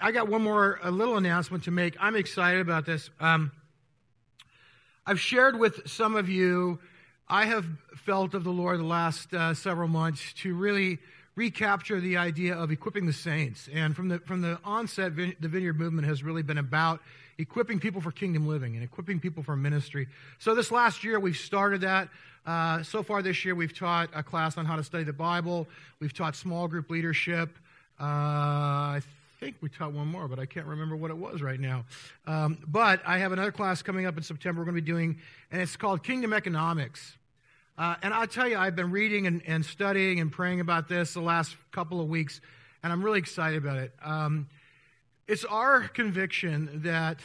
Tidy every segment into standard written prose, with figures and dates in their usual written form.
I got one more, a little announcement to make. I'm excited about this. I've shared with some of you, I have felt of the Lord the last several months to really recapture the idea of equipping the saints. And from the onset, the Vineyard Movement has really been about equipping people for kingdom living and equipping people for ministry. So this last year, we've started that. So far this year, we've taught a class on how to study the Bible. We've taught small group leadership. I think we taught one more, but I can't remember what it was right now. But I have another class coming up in September we're going to be doing, and it's called Kingdom Economics. And I'll tell you, I've been reading and studying and praying about this the last couple of weeks, and I'm really excited about it. It's our conviction that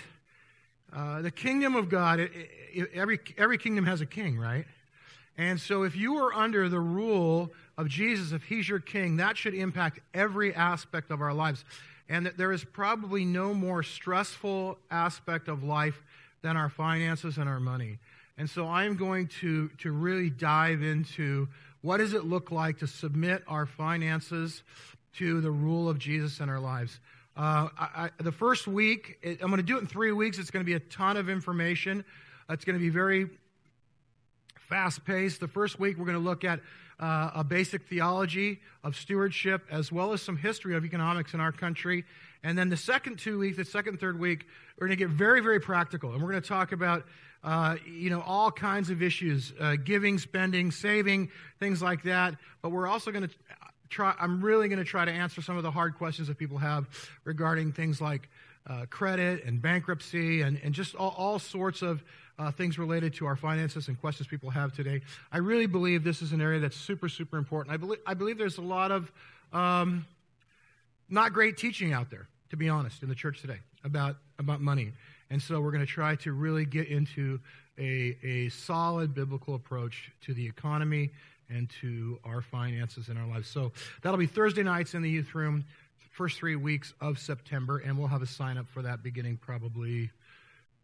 the kingdom of God, every kingdom has a king, right? And so if you are under the rule of Jesus, if he's your king, that should impact every aspect of our lives. And that there is probably no more stressful aspect of life than our finances and our money. And so I'm going to really dive into what does it look like to submit our finances to the rule of Jesus in our lives. The first week, I'm going to do it in 3 weeks. It's going to be a ton of information. It's going to be very fast-paced. The first week, we're going to look at a basic theology of stewardship as well as some history of economics in our country. And then the second 2 weeks, the second, 3rd week, we're going to get very, very practical. And we're going to talk about all kinds of issues, giving, spending, saving, things like that. But we're also going to try, I'm really going to try to answer some of the hard questions that people have regarding things like credit and bankruptcy and just all sorts of things related to our finances and questions people have today. I really believe this is an area that's super, super important. I believe there's a lot of not great teaching out there, to be honest, in the church today about money. And so we're going to try to really get into a solid biblical approach to the economy and to our finances in our lives. So that'll be Thursday nights in the youth room, first 3 weeks of September, and we'll have a sign-up for that beginning probably,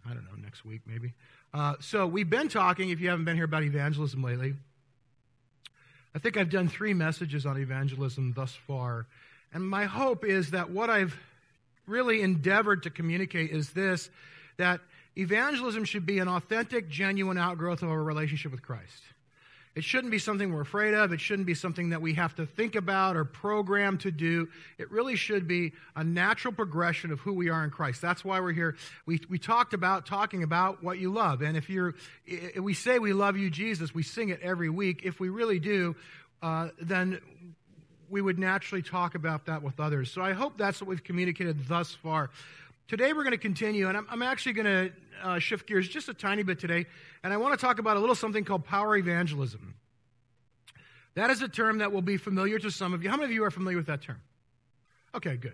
I don't know, next week maybe. So we've been talking, if you haven't been here, about evangelism lately. I think I've done 3 messages on evangelism thus far. And my hope is that what I've really endeavored to communicate is this, that evangelism should be an authentic, genuine outgrowth of our relationship with Christ. It shouldn't be something we're afraid of. It shouldn't be something that we have to think about or program to do. It really should be a natural progression of who we are in Christ. That's why we're here. We talked about talking about what you love. And if we say we love you, Jesus, we sing it every week. If we really do, then we would naturally talk about that with others. So I hope that's what we've communicated thus far. Today we're going to continue, and I'm actually going to shift gears just a tiny bit today, and I want to talk about a little something called power evangelism. That is a term that will be familiar to some of you. How many of you are familiar with that term? Okay, good.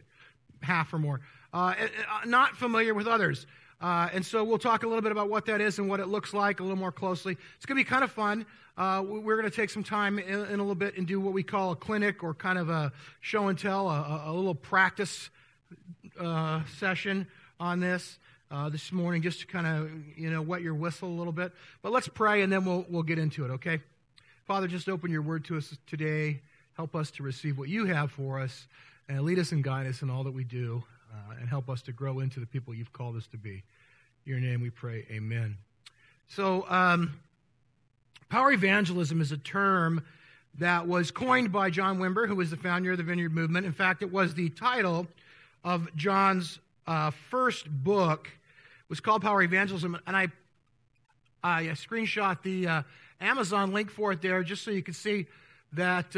Half or more. Not familiar with others. And so we'll talk a little bit about what that is and what it looks like a little more closely. It's going to be kind of fun. We're going to take some time in a little bit and do what we call a clinic or kind of a show and tell, a little practice session on this this morning, just to kind of, wet your whistle a little bit. But let's pray, and then we'll get into it, okay? Father, just open your word to us today. Help us to receive what you have for us, and lead us and guide us in all that we do, and help us to grow into the people you've called us to be. In your name we pray, amen. So, power evangelism is a term that was coined by John Wimber, who was the founder of the Vineyard Movement. In fact, it was the title of John's first book. It was called Power Evangelism, and I screenshot the Amazon link for it there just so you can see that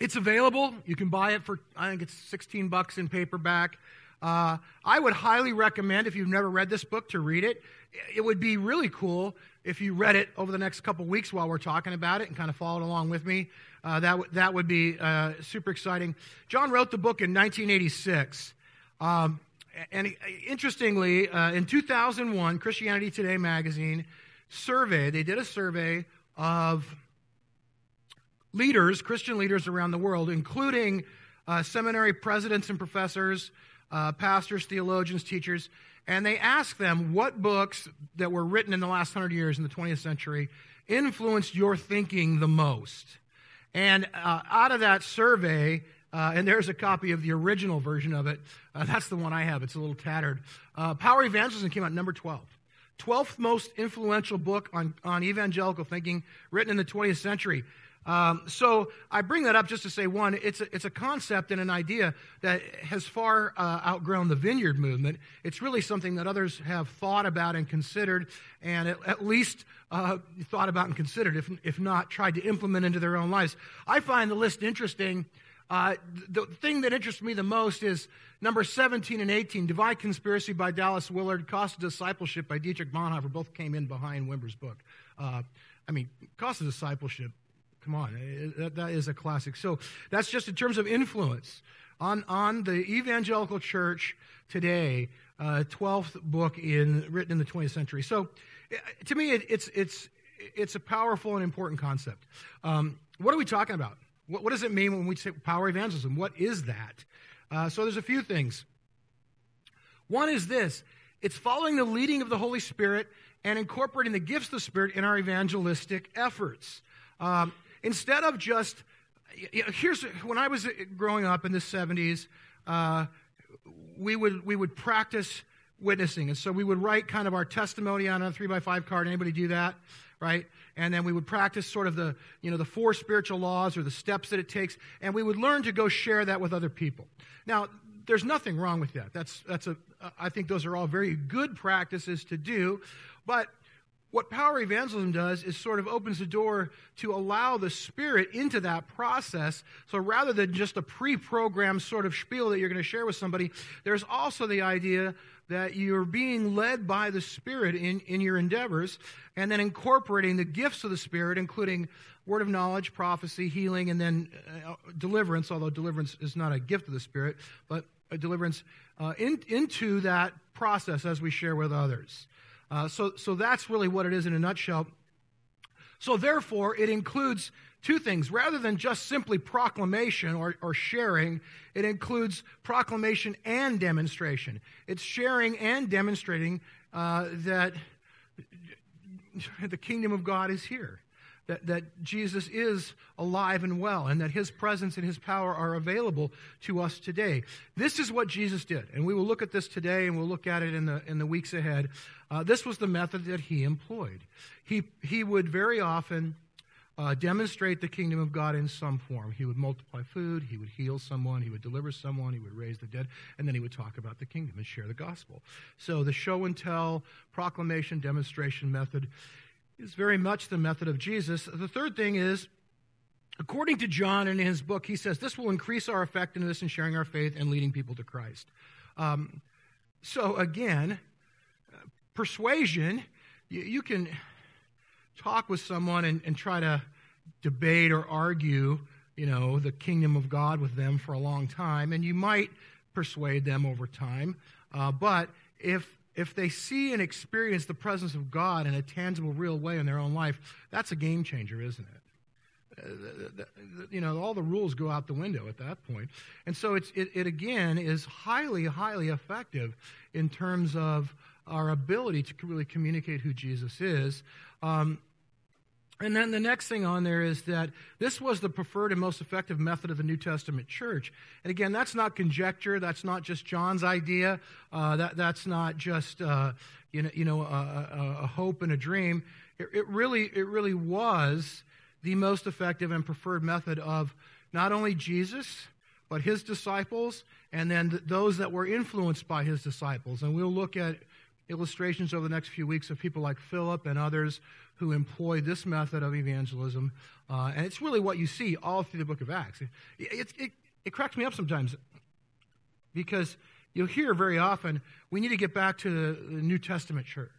it's available. You can buy it for, I think it's $16 in paperback. I would highly recommend, if you've never read this book, to read it. It would be really cool if you read it over the next couple weeks while we're talking about it and kind of followed along with me. That would be super exciting. John wrote the book in 1986. And interestingly, in 2001, Christianity Today magazine surveyed of leaders, Christian leaders around the world, including seminary presidents and professors, pastors, theologians, teachers, and they asked them what books that were written in the last 100 years in the 20th century influenced your thinking the most. And out of that survey, And there's a copy of the original version of it. That's the one I have. It's a little tattered. Power Evangelism came out number 12. 12th most influential book on evangelical thinking, written in the 20th century. So I bring that up just to say, one, it's a concept and an idea that has far outgrown the Vineyard Movement. It's really something that others have thought about and considered, and at least thought about and considered, if not tried to implement into their own lives. I find the list interesting. The thing that interests me the most is number 17 and 18, Divine Conspiracy by Dallas Willard, Cost of Discipleship by Dietrich Bonhoeffer, both came in behind Wimber's book. Cost of Discipleship, come on, that is a classic. So that's just in terms of influence on the evangelical church today, 12th book written in the 20th century. So to me, it's a powerful and important concept. What are we talking about? What does it mean when we say power evangelism? What is that? So there's a few things. One is this. It's following the leading of the Holy Spirit and incorporating the gifts of the Spirit in our evangelistic efforts. Instead of just, when I was growing up in the 70s, we would practice witnessing. And so we would write kind of our testimony on a 3x5 card. Anybody do that? Right? And then we would practice sort of the, the four spiritual laws or the steps that it takes, and we would learn to go share that with other people. Now, there's nothing wrong with that. I think those are all very good practices to do, but what Power Evangelism does is sort of opens the door to allow the Spirit into that process. So rather than just a pre-programmed sort of spiel that you're going to share with somebody, there's also the idea that you're being led by the Spirit in your endeavors, and then incorporating the gifts of the Spirit, including word of knowledge, prophecy, healing, and then deliverance, although deliverance is not a gift of the Spirit, but a deliverance into that process as we share with others. So that's really what it is in a nutshell. So therefore, it includes two things. Rather than just simply proclamation or sharing, it includes proclamation and demonstration. It's sharing and demonstrating that the kingdom of God is here, that Jesus is alive and well, and that his presence and his power are available to us today. This is what Jesus did, and we will look at this today, and we'll look at it in the weeks ahead. This was the method that he employed. He would very often demonstrate the kingdom of God in some form. He would multiply food, he would heal someone, he would deliver someone, he would raise the dead, and then he would talk about the kingdom and share the gospel. So the show and tell, proclamation, demonstration method is very much the method of Jesus. The third thing is, according to John in his book, he says, this will increase our effectiveness in sharing our faith and leading people to Christ. So again, persuasion, you can talk with someone and try to debate or argue, the kingdom of God with them for a long time, and you might persuade them over time. But if they see and experience the presence of God in a tangible, real way in their own life, that's a game changer, isn't it? All the rules go out the window at that point. And so it again is highly, highly effective in terms of our ability to really communicate who Jesus is. And then the next thing on there is that this was the preferred and most effective method of the New Testament church. And again, that's not conjecture. That's not just John's idea. That's not just a hope and a dream. It really was the most effective and preferred method of not only Jesus, but his disciples, and then those that were influenced by his disciples. And we'll look at illustrations over the next few weeks of people like Philip and others who employ this method of evangelism. And it's really what you see all through the book of Acts. It cracks me up sometimes because you'll hear very often, we need to get back to the New Testament church.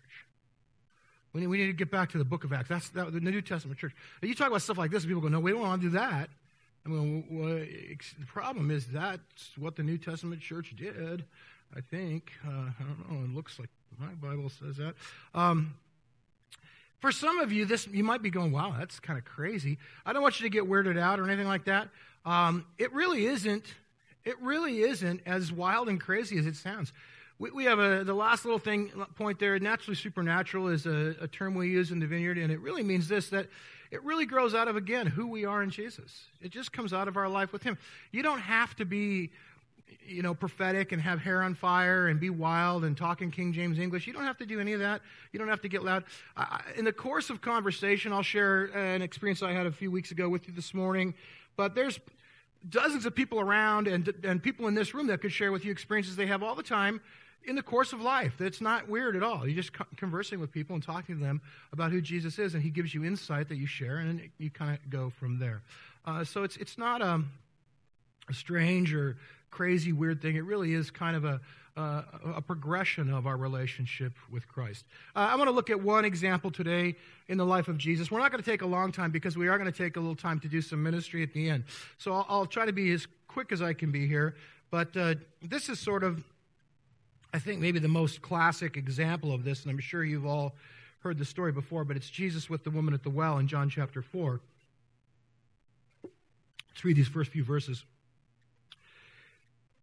We need to get back to the book of Acts. That's the New Testament church. And you talk about stuff like this and people go, no, we don't want to do that. The problem is that's what the New Testament church did, I think. I don't know. It looks like my Bible says that. For some of you, you might be going, wow, that's kind of crazy. I don't want you to get weirded out or anything like that. It really isn't as wild and crazy as it sounds. We have the last little point there, naturally supernatural is a term we use in the Vineyard, and it really means this, that it really grows out of, again, who we are in Jesus. It just comes out of our life with him. You don't have to be, you know, prophetic and have hair on fire and be wild and talk in King James English. You don't have to do any of that. You don't have to get loud. In the course of conversation, I'll share an experience I had a few weeks ago with you this morning, but there's dozens of people around and people in this room that could share with you experiences they have all the time in the course of life. That's not weird at all. You're just conversing with people and talking to them about who Jesus is, and he gives you insight that you share, and then you kind of go from there. So it's not a strange or crazy weird thing. It really is kind of a progression of our relationship with Christ. I want to look at one example today in the life of Jesus. We're not going to take a long time because we are going to take a little time to do some ministry at the end. So I'll try to be as quick as I can be here. But this is sort of, I think, maybe the most classic example of this, and I'm sure you've all heard the story before, but it's Jesus with the woman at the well in John chapter 4. Let's read these first few verses.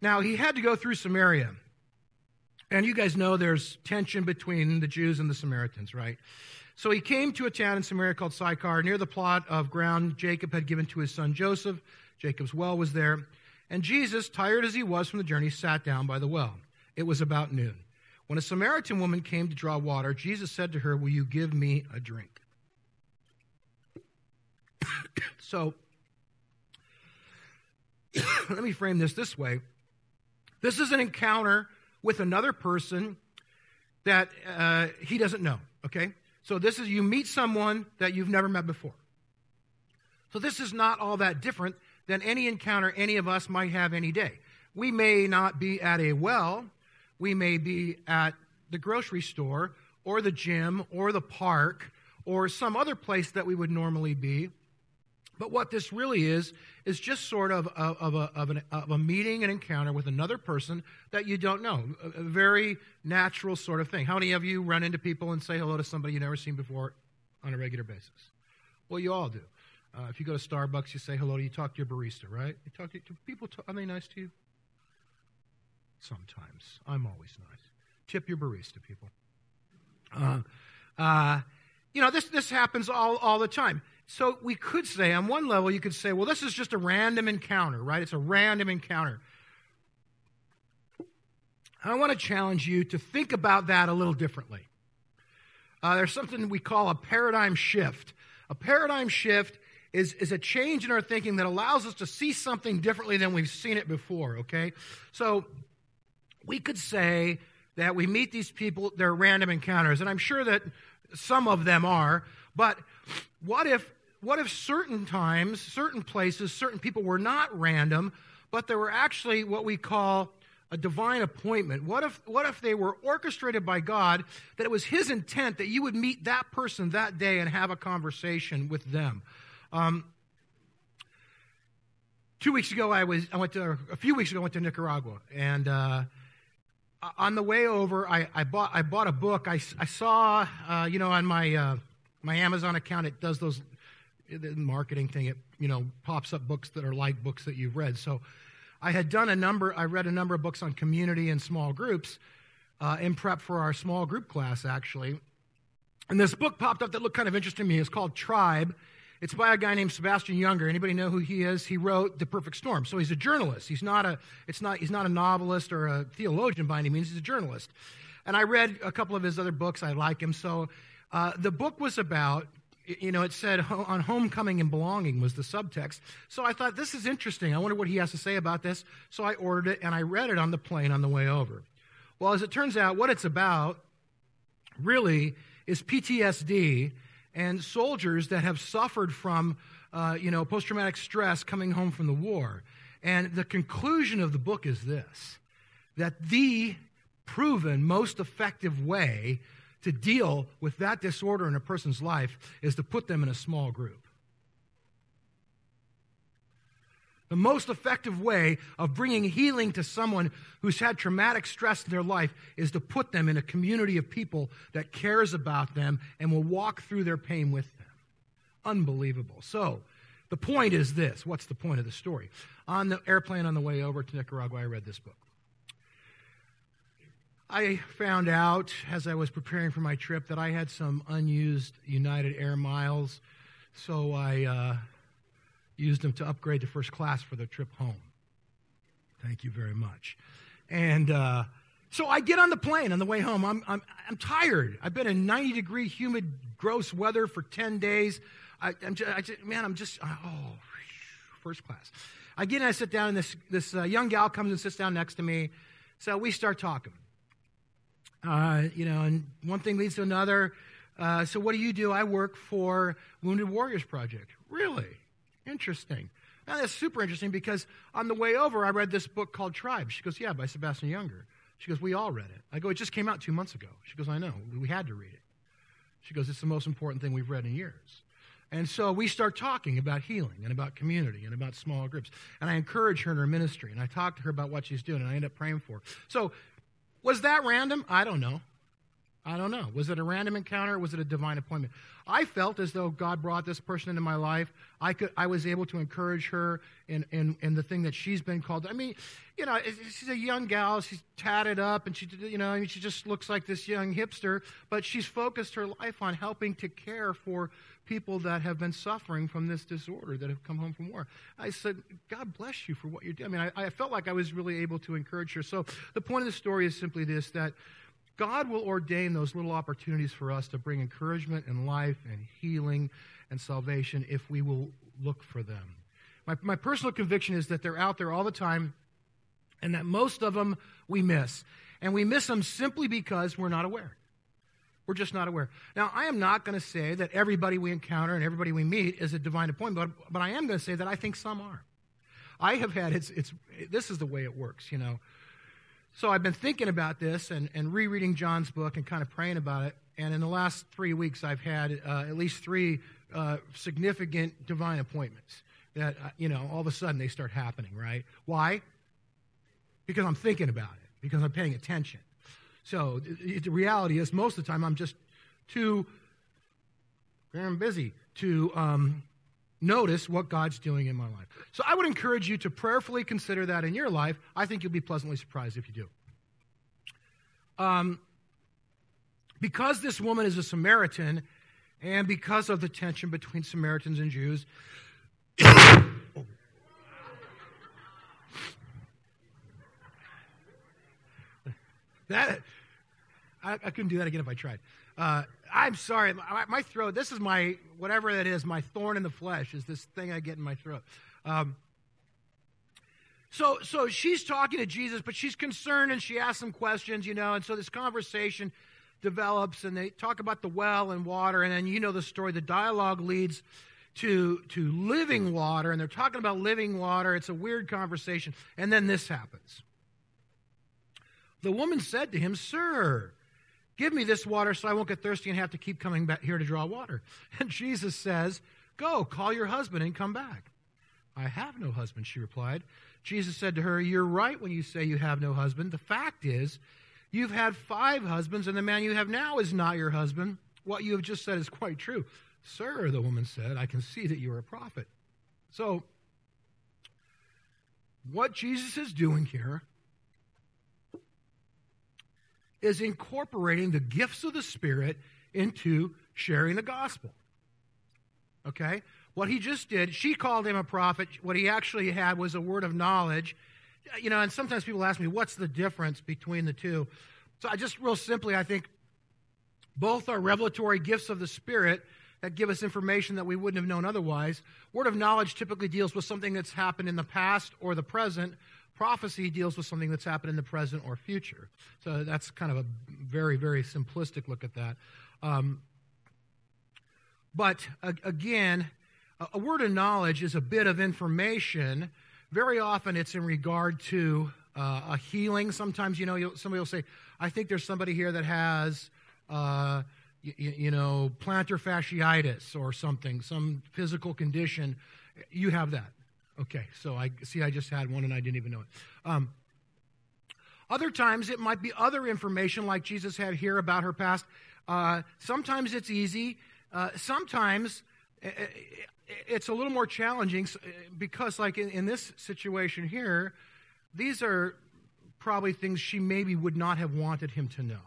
Now, he had to go through Samaria. And you guys know there's tension between the Jews and the Samaritans, right? So he came to a town in Samaria called Sychar, near the plot of ground Jacob had given to his son Joseph. Jacob's well was there. And Jesus, tired as he was from the journey, sat down by the well. It was about noon. When a Samaritan woman came to draw water, Jesus said to her, "Will you give me a drink?" So, let me frame this way. This is an encounter with another person that he doesn't know, okay? So this is, you meet someone that you've never met before. So this is not all that different than any encounter any of us might have any day. We may not be at a well. We may be at the grocery store or the gym or the park or some other place that we would normally be. But what this really is just sort of a meeting, an encounter with another person that you don't know. A very natural sort of thing. How many of you run into people and say hello to somebody you've never seen before on a regular basis? Well, you all do. If you go to Starbucks, you say hello to, you talk to your barista, right? You talk to people. Are they nice to you? Sometimes. I'm always nice. Tip your barista, people. You know, this happens all the time. So we could say, on one level, you could say, well, this is just a random encounter, right? It's a random encounter. I want to challenge you to think about that a little differently. There's something we call a paradigm shift. A paradigm shift is a change in our thinking that allows us to see something differently than we've seen it before, okay? So we could say that we meet these people, they're random encounters, and I'm sure that some of them are, but what if certain times, certain places, certain people were not random, but they were actually what we call a divine appointment? What if they were orchestrated by God, that it was his intent that you would meet that person that day and have a conversation with them? 2 weeks ago, a few weeks ago, I went to Nicaragua, and on the way over, I bought a book. I saw, on my Amazon account, it does those the marketing thing. It, pops up books that are like books that you've read. So I had done I read a number of books on community and small groups in prep for our small group class, actually. And this book popped up that looked kind of interesting to me. It's called Tribe. It's by a guy named Sebastian Younger. Anybody know who he is? He wrote The Perfect Storm. So he's a journalist. He's not a novelist or a theologian by any means. He's a journalist. And I read a couple of his other books. I like him. So the book was about, it said on homecoming and belonging was the subtext. So I thought, this is interesting. I wonder what he has to say about this. So I ordered it, and I read it on the plane on the way over. Well, as it turns out, what it's about really is PTSD and soldiers that have suffered from, post-traumatic stress coming home from the war. And the conclusion of the book is this, that the proven most effective way to deal with that disorder in a person's life is to put them in a small group. The most effective way of bringing healing to someone who's had traumatic stress in their life is to put them in a community of people that cares about them and will walk through their pain with them. Unbelievable. So the point is this. What's the point of the story? On the airplane on the way over to Nicaragua, I read this book. I found out as I was preparing for my trip that I had some unused United Air miles So I used them to upgrade to first class for their trip home. Thank you very much. And so I get on the plane on the way home. I'm tired. I've been in 90-degree, humid, gross weather for 10 days. I'm just first class. I get in, I sit down, and this young gal comes and sits down next to me. So we start talking. And one thing leads to another. So what do you do? I work for Wounded Warriors Project. Really? Interesting. Now, that's super interesting because on the way over, I read this book called Tribe. She goes, yeah, by Sebastian Younger. She goes, we all read it. I go, it just came out 2 months ago. She goes, I know. We had to read it. She goes, it's the most important thing we've read in years. And so we start talking about healing and about community and about small groups. And I encourage her in her ministry, and I talk to her about what she's doing, and I end up praying for her. So was that random? I don't know. Was it a random encounter? Was it a divine appointment? I felt as though God brought this person into my life. I was able to encourage her in the thing that she's been called. I mean, she's a young gal. She's tatted up, and she just looks like this young hipster. But she's focused her life on helping to care for people that have been suffering from this disorder, that have come home from war. I said, God bless you for what you're doing. I mean, I felt like I was really able to encourage her. So the point of the story is simply this, that God will ordain those little opportunities for us to bring encouragement and life and healing and salvation if we will look for them. My personal conviction is that they're out there all the time and that most of them we miss. And we miss them simply because we're not aware. We're just not aware. Now, I am not going to say that everybody we encounter and everybody we meet is a divine appointment, but I am going to say that I think some are. I have had, this is the way it works, So I've been thinking about this and rereading John's book and kind of praying about it. And in the last 3 weeks, I've had at least three significant divine appointments that, all of a sudden they start happening, right? Why? Because I'm thinking about it, because I'm paying attention. So the reality is most of the time I'm just too damn busy to notice what God's doing in my life. So I would encourage you to prayerfully consider that in your life. I think you'll be pleasantly surprised if you do. Because this woman is a Samaritan, and because of the tension between Samaritans and Jews, I couldn't do that again if I tried. I'm sorry, my throat, this is my, whatever that is, my thorn in the flesh is this thing I get in my throat. So she's talking to Jesus, but she's concerned and she asks some questions, and so this conversation develops and they talk about the well and water, and then the story, the dialogue leads to living water, and they're talking about living water. It's a weird conversation. And then this happens. The woman said to him, Sir, give me this water so I won't get thirsty and have to keep coming back here to draw water. And Jesus says, Go, call your husband and come back. I have no husband, she replied. Jesus said to her, You're right when you say you have no husband. The fact is, you've had 5 husbands, and the man you have now is not your husband. What you have just said is quite true. Sir, the woman said, I can see that you are a prophet. So, what Jesus is doing here is incorporating the gifts of the Spirit into sharing the gospel. Okay? What he just did, she called him a prophet. What he actually had was a word of knowledge. And sometimes people ask me, what's the difference between the two? So I just real simply, I think both are revelatory gifts of the Spirit that give us information that we wouldn't have known otherwise. Word of knowledge typically deals with something that's happened in the past or the present. Prophecy deals with something that's happened in the present or future. So that's kind of a very, very simplistic look at that. But again, a word of knowledge is a bit of information. Very often it's in regard to a healing. Sometimes, somebody will say, I think there's somebody here that has, plantar fasciitis or something, some physical condition. You have that. Okay, so I just had one and I didn't even know it. Other times it might be other information like Jesus had here about her past. Sometimes it's easy. Sometimes it's a little more challenging because like in this situation here, these are probably things she maybe would not have wanted him to know.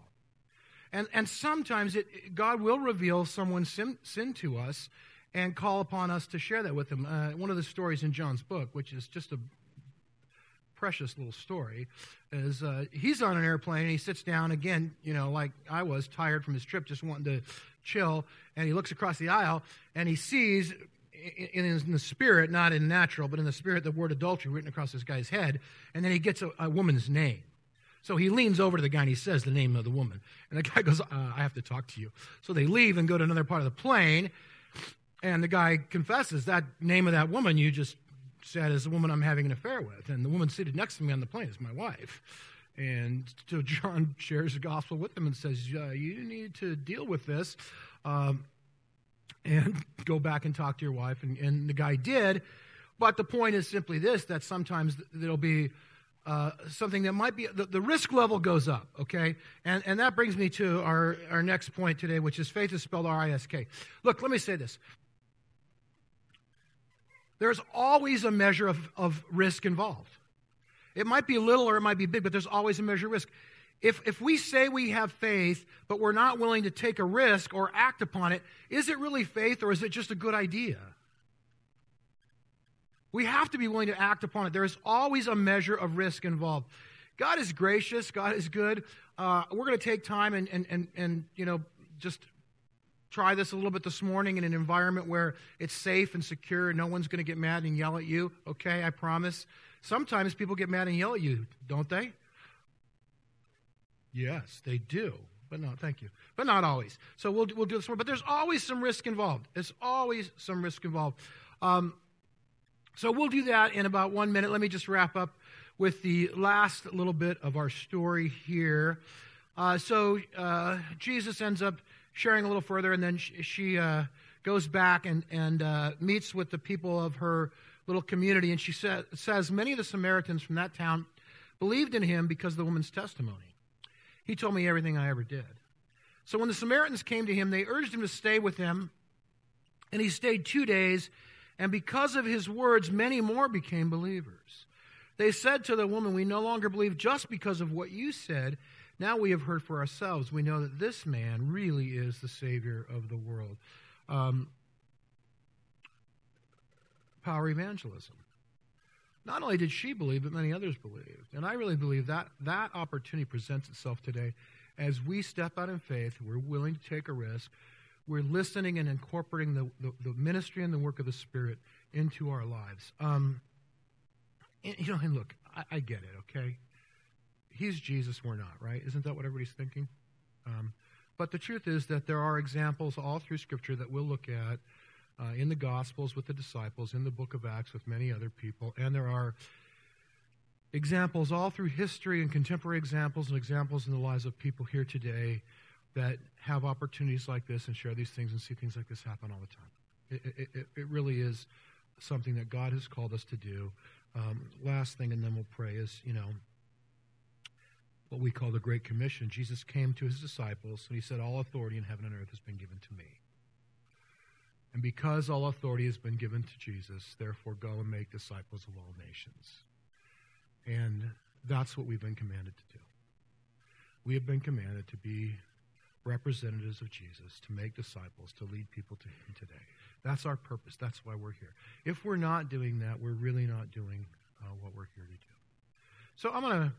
And sometimes God will reveal someone's sin to us. and call upon us to share that with them. One of the stories in John's book, which is just a precious little story, is he's on an airplane and he sits down again, you know, like I was, tired from his trip, just wanting to chill, and he looks across the aisle and he sees in the spirit, not in natural, but in the spirit, the word adultery written across this guy's head, and then he gets a woman's name. So he leans over to the guy and he says the name of the woman, and the guy goes, I have to talk to you. So they leave and go to another part of the plane, and the guy confesses that name of that woman you just said is the woman I'm having an affair with, and the woman seated next to me on the plane is my wife. And so John shares the gospel with them and says, you need to deal with this and go back and talk to your wife. And the guy did, but the point is simply this, that sometimes there'll be something that might be, the risk level goes up, okay? And that brings me to our next point today, which is faith is spelled R-I-S-K. Look, let me say this. There's always a measure of risk involved. It might be little or it might be big, but there's always a measure of risk. If we say we have faith, but we're not willing to take a risk or act upon it, is it really faith or is it just a good idea? We have to be willing to act upon it. There is always a measure of risk involved. God is gracious. God is good. We're going to take time and you know, just try this a little bit this morning in an environment where it's safe and secure and no one's going to get mad and yell at you, okay? I promise. Sometimes people get mad and yell at you, don't they? Yes, they do, but no, thank you. But not always. So we'll do this more. But there's always some risk involved. There's always some risk involved. So we'll do that in about 1 minute. Let me just wrap up with the last little bit of our story here. So Jesus ends up sharing a little further, and then she goes back and meets with the people of her little community, and she says, many of the Samaritans from that town believed in him because of the woman's testimony. He told me everything I ever did. So when the Samaritans came to him, they urged him to stay with them, and he stayed 2 days, and because of his words, many more became believers. They said to the woman, we no longer believe just because of what you said. Now we have heard for ourselves. We know that this man really is the Savior of the world. Power evangelism. Not only did she believe, but many others believed. And I really believe that opportunity presents itself today as we step out in faith. We're willing to take a risk. We're listening and incorporating the ministry and the work of the Spirit into our lives. And look, I get it, okay? He's Jesus, we're not, right? Isn't that what everybody's thinking? But the truth is that there are examples all through Scripture that we'll look at in the Gospels with the disciples, in the book of Acts with many other people, and there are examples all through history and contemporary examples and examples in the lives of people here today that have opportunities like this and share these things and see things like this happen all the time. It really is something that God has called us to do. Last thing, and then we'll pray, is, you know, what we call the Great Commission. Jesus came to his disciples and he said, all authority in heaven and earth has been given to me. And because all authority has been given to Jesus, therefore go and make disciples of all nations. And that's what we've been commanded to do. We have been commanded to be representatives of Jesus, to make disciples, to lead people to him today. That's our purpose. That's why we're here. If we're not doing that, we're really not doing what we're here to do. So I'm going to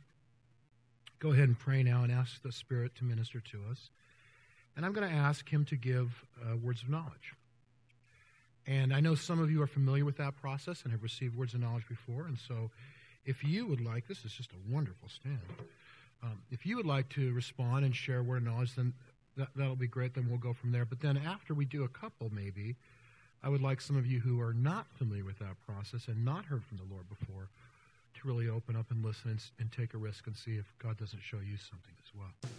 go ahead and pray now and ask the Spirit to minister to us. And I'm going to ask him to give words of knowledge. And I know some of you are familiar with that process and have received words of knowledge before. And so if you would like, this is just a wonderful stand. If you would like to respond and share word of knowledge, then that'll be great. Then we'll go from there. But then after we do a couple, maybe, I would like some of you who are not familiar with that process and not heard from the Lord before to really open up and listen and take a risk and see if God doesn't show you something as well.